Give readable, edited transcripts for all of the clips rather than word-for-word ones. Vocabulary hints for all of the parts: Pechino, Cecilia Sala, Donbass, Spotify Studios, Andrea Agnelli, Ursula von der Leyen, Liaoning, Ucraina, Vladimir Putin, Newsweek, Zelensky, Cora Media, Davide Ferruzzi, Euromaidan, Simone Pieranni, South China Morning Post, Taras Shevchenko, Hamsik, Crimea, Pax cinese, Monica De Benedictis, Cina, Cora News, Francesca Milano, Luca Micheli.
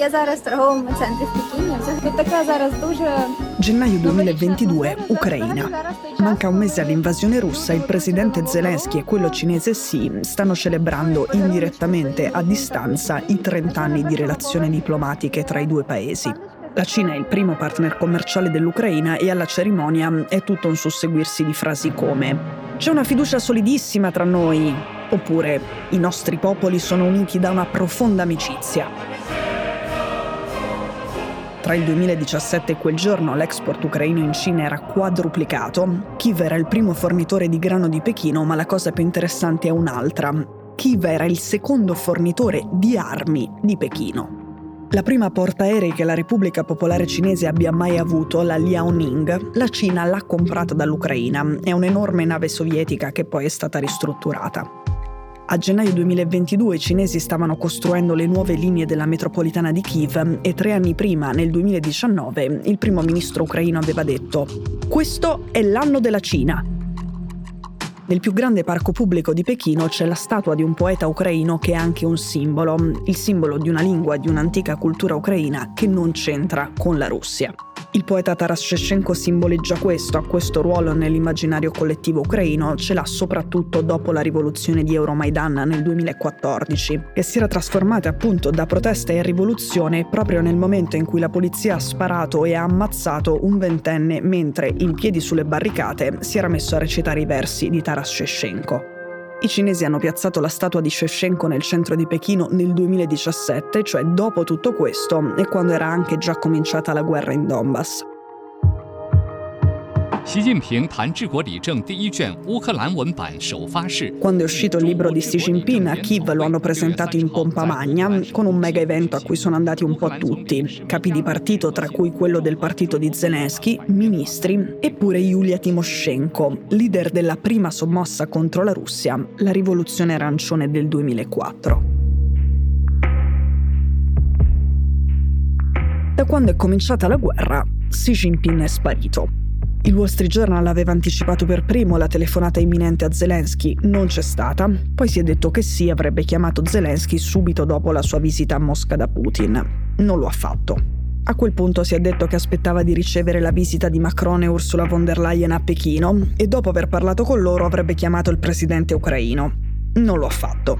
Я зараз в торговому центрі в Пекіні. Все таке зараз дуже. Gennaio 2022, Ucraina. Manca un mese all'invasione russa, il presidente Zelensky e quello cinese Xi stanno celebrando indirettamente a distanza i 30 anni di relazioni diplomatiche tra i due paesi. La Cina è il primo partner commerciale dell'Ucraina e alla cerimonia è tutto un susseguirsi di frasi come «C'è una fiducia solidissima tra noi» oppure «I nostri popoli sono uniti da una profonda amicizia». Tra il 2017 e quel giorno l'export ucraino in Cina era quadruplicato. Kiev era il primo fornitore di grano di Pechino, ma la cosa più interessante è un'altra. Kiev era il secondo fornitore di armi di Pechino. La prima portaerei che la Repubblica Popolare Cinese abbia mai avuto, la Liaoning, la Cina l'ha comprata dall'Ucraina. È un'enorme nave sovietica che poi è stata ristrutturata. A gennaio 2022 i cinesi stavano costruendo le nuove linee della metropolitana di Kiev e 3 anni prima, nel 2019, il primo ministro ucraino aveva detto «Questo è l'anno della Cina». Nel più grande parco pubblico di Pechino c'è la statua di un poeta ucraino che è anche un simbolo, il simbolo di una lingua e di un'antica cultura ucraina che non c'entra con la Russia. Il poeta Taras Shevchenko simboleggia questo, ha questo ruolo nell'immaginario collettivo ucraino, ce l'ha soprattutto dopo la rivoluzione di Euromaidan nel 2014, che si era trasformata appunto da protesta e rivoluzione proprio nel momento in cui la polizia ha sparato e ha ammazzato un ventenne mentre, in piedi sulle barricate, si era messo a recitare i versi di Taras Shevchenko. I cinesi hanno piazzato la statua di Shevchenko nel centro di Pechino nel 2017, cioè dopo tutto questo e quando era anche già cominciata la guerra in Donbass. Quando è uscito il libro di Xi Jinping a Kiev lo hanno presentato in pompa magna, con un mega evento a cui sono andati un po' tutti, capi di partito tra cui quello del partito di Zelensky, ministri, eppure Yulia Timoshenko, leader della prima sommossa contro la Russia, la rivoluzione arancione del 2004. Da quando è cominciata la guerra, Xi Jinping è sparito. Il Wall Street Journal aveva anticipato per primo la telefonata imminente a Zelensky, non c'è stata, poi si è detto che Xi avrebbe chiamato Zelensky subito dopo la sua visita a Mosca da Putin. Non lo ha fatto. A quel punto si è detto che aspettava di ricevere la visita di Macron e Ursula von der Leyen a Pechino e dopo aver parlato con loro avrebbe chiamato il presidente ucraino. Non lo ha fatto.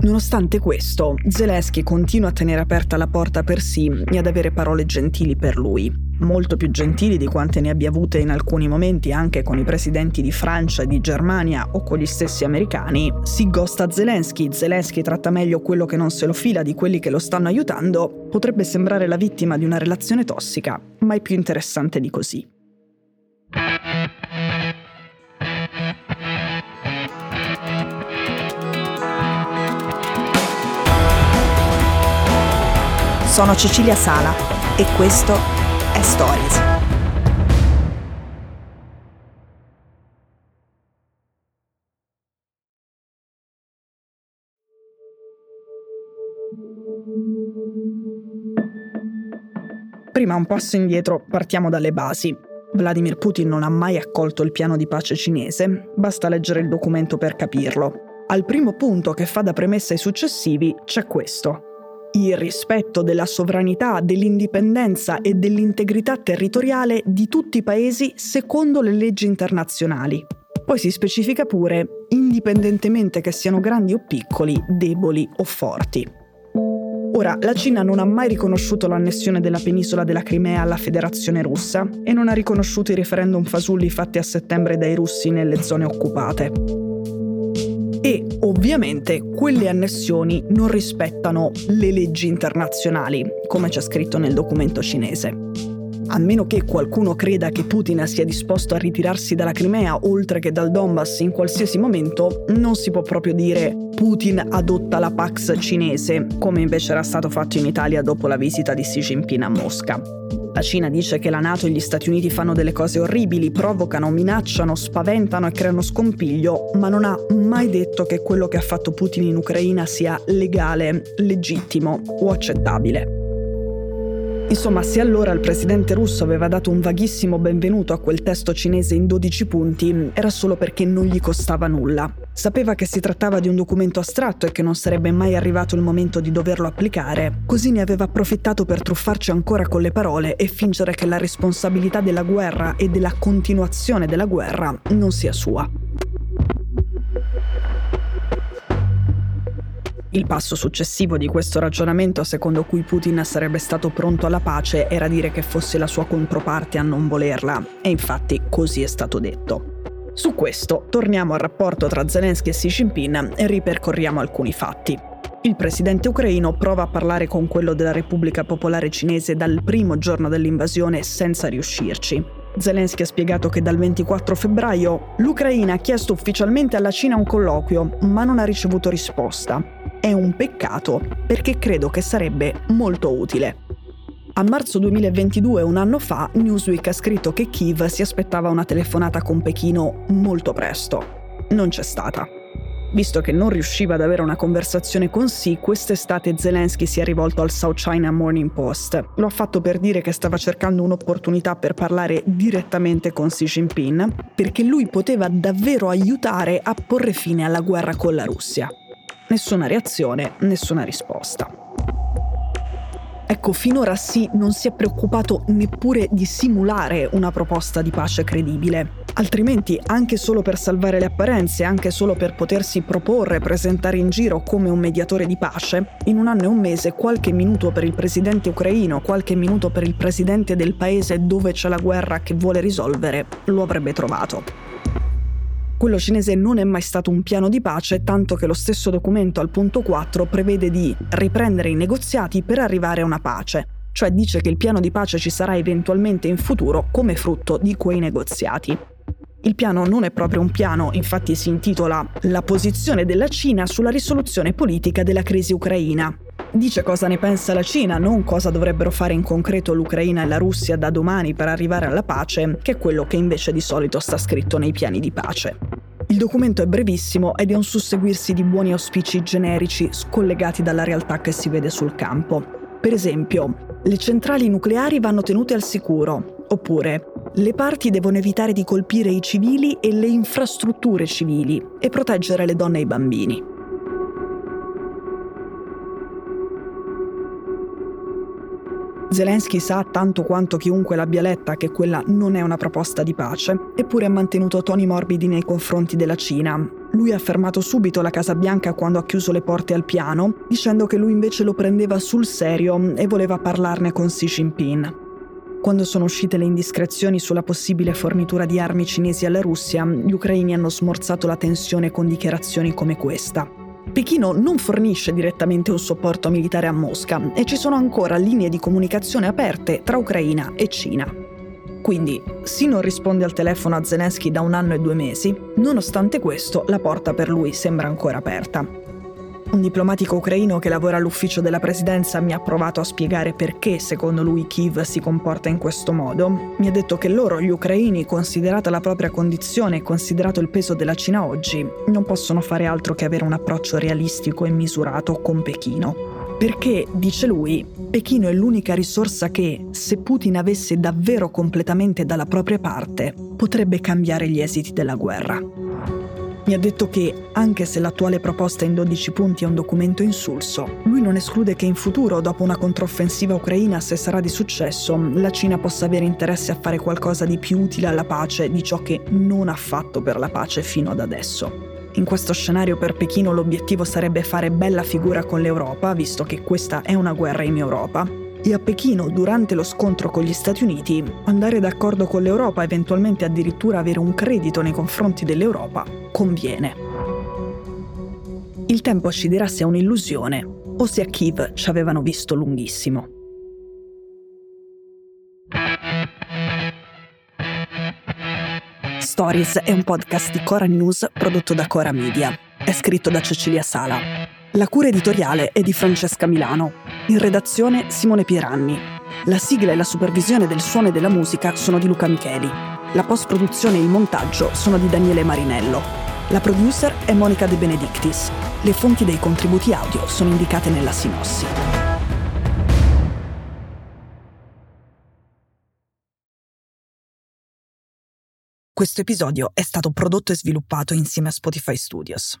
Nonostante questo, Zelensky continua a tenere aperta la porta per Xi e ad avere parole gentili per lui, molto più gentili di quante ne abbia avute in alcuni momenti anche con i presidenti di Francia, di Germania o con gli stessi americani. Xi gosta Zelensky, Zelensky tratta meglio quello che non se lo fila di quelli che lo stanno aiutando, potrebbe sembrare la vittima di una relazione tossica, mai più interessante di così. Sono Cecilia Sala e questo è Stories. Prima un passo indietro, partiamo dalle basi. Vladimir Putin non ha mai accolto il piano di pace cinese, basta leggere il documento per capirlo. Al primo punto che fa da premessa ai successivi c'è questo. Il rispetto della sovranità, dell'indipendenza e dell'integrità territoriale di tutti i paesi secondo le leggi internazionali. Poi si specifica pure, indipendentemente che siano grandi o piccoli, deboli o forti. Ora, la Cina non ha mai riconosciuto l'annessione della penisola della Crimea alla Federazione Russa e non ha riconosciuto i referendum fasulli fatti a settembre dai russi nelle zone occupate. E, ovviamente, quelle annessioni non rispettano le leggi internazionali, come c'è scritto nel documento cinese. A meno che qualcuno creda che Putin sia disposto a ritirarsi dalla Crimea, oltre che dal Donbass, in qualsiasi momento, non si può proprio dire «Putin adotta la Pax cinese», come invece era stato fatto in Italia dopo la visita di Xi Jinping a Mosca. La Cina dice che la NATO e gli Stati Uniti fanno delle cose orribili, provocano, minacciano, spaventano e creano scompiglio, ma non ha mai detto che quello che ha fatto Putin in Ucraina sia legale, legittimo o accettabile. Insomma, se allora il presidente russo aveva dato un vaghissimo benvenuto a quel testo cinese in 12 punti, era solo perché non gli costava nulla. Sapeva che si trattava di un documento astratto e che non sarebbe mai arrivato il momento di doverlo applicare, così ne aveva approfittato per truffarci ancora con le parole e fingere che la responsabilità della guerra e della continuazione della guerra non sia sua. Il passo successivo di questo ragionamento, secondo cui Putin sarebbe stato pronto alla pace, era dire che fosse la sua controparte a non volerla, e infatti così è stato detto. Su questo torniamo al rapporto tra Zelensky e Xi Jinping e ripercorriamo alcuni fatti. Il presidente ucraino prova a parlare con quello della Repubblica Popolare Cinese dal primo giorno dell'invasione senza riuscirci. Zelensky ha spiegato che dal 24 febbraio l'Ucraina ha chiesto ufficialmente alla Cina un colloquio, ma non ha ricevuto risposta. È un peccato perché credo che sarebbe molto utile. A marzo 2022, un anno fa, Newsweek ha scritto che Kiev si aspettava una telefonata con Pechino molto presto. Non c'è stata. Visto che non riusciva ad avere una conversazione con Xi, quest'estate Zelensky si è rivolto al South China Morning Post. Lo ha fatto per dire che stava cercando un'opportunità per parlare direttamente con Xi Jinping, perché lui poteva davvero aiutare a porre fine alla guerra con la Russia. Nessuna reazione, nessuna risposta. Ecco, finora Xi non si è preoccupato neppure di simulare una proposta di pace credibile. Altrimenti, anche solo per salvare le apparenze, anche solo per potersi proporre e presentare in giro come un mediatore di pace, in un anno e un mese qualche minuto per il presidente ucraino, qualche minuto per il presidente del paese dove c'è la guerra che vuole risolvere, lo avrebbe trovato. Quello cinese non è mai stato un piano di pace, tanto che lo stesso documento al punto 4 prevede di riprendere i negoziati per arrivare a una pace, cioè dice che il piano di pace ci sarà eventualmente in futuro come frutto di quei negoziati. Il piano non è proprio un piano, infatti si intitola «La posizione della Cina sulla risoluzione politica della crisi ucraina». Dice cosa ne pensa la Cina, non cosa dovrebbero fare in concreto l'Ucraina e la Russia da domani per arrivare alla pace, che è quello che invece di solito sta scritto nei piani di pace. Il documento è brevissimo ed è un susseguirsi di buoni auspici generici scollegati dalla realtà che si vede sul campo. Per esempio, le centrali nucleari vanno tenute al sicuro, oppure le parti devono evitare di colpire i civili e le infrastrutture civili e proteggere le donne e i bambini. Zelensky sa tanto quanto chiunque l'abbia letta che quella non è una proposta di pace, eppure ha mantenuto toni morbidi nei confronti della Cina. Lui ha fermato subito la Casa Bianca quando ha chiuso le porte al piano, dicendo che lui invece lo prendeva sul serio e voleva parlarne con Xi Jinping. Quando sono uscite le indiscrezioni sulla possibile fornitura di armi cinesi alla Russia, gli ucraini hanno smorzato la tensione con dichiarazioni come questa. Pechino non fornisce direttamente un supporto militare a Mosca e ci sono ancora linee di comunicazione aperte tra Ucraina e Cina. Quindi, Xi non risponde al telefono a Zelensky da un anno e 2 mesi, nonostante questo la porta per lui sembra ancora aperta. Un diplomatico ucraino che lavora all'ufficio della presidenza mi ha provato a spiegare perché, secondo lui, Kiev si comporta in questo modo. Mi ha detto che loro, gli ucraini, considerata la propria condizione e considerato il peso della Cina oggi, non possono fare altro che avere un approccio realistico e misurato con Pechino. Perché, dice lui, Pechino è l'unica risorsa che, se Putin avesse davvero completamente dalla propria parte, potrebbe cambiare gli esiti della guerra. Mi ha detto che, anche se l'attuale proposta in 12 punti è un documento insulso, lui non esclude che in futuro, dopo una controffensiva ucraina, se sarà di successo, la Cina possa avere interesse a fare qualcosa di più utile alla pace di ciò che non ha fatto per la pace fino ad adesso. In questo scenario per Pechino l'obiettivo sarebbe fare bella figura con l'Europa, visto che questa è una guerra in Europa, e a Pechino, durante lo scontro con gli Stati Uniti, andare d'accordo con l'Europa, eventualmente addirittura avere un credito nei confronti dell'Europa, conviene. Il tempo ci dirà se è un'illusione o se a Kiev ci avevano visto lunghissimo. Stories è un podcast di Cora News prodotto da Cora Media. È scritto da Cecilia Sala. La cura editoriale è di Francesca Milano. In redazione Simone Pieranni. La sigla e la supervisione del suono e della musica sono di Luca Micheli. La post-produzione e il montaggio sono di Daniele Marinello. La producer è Monica De Benedictis. Le fonti dei contributi audio sono indicate nella sinossi. Questo episodio è stato prodotto e sviluppato insieme a Spotify Studios.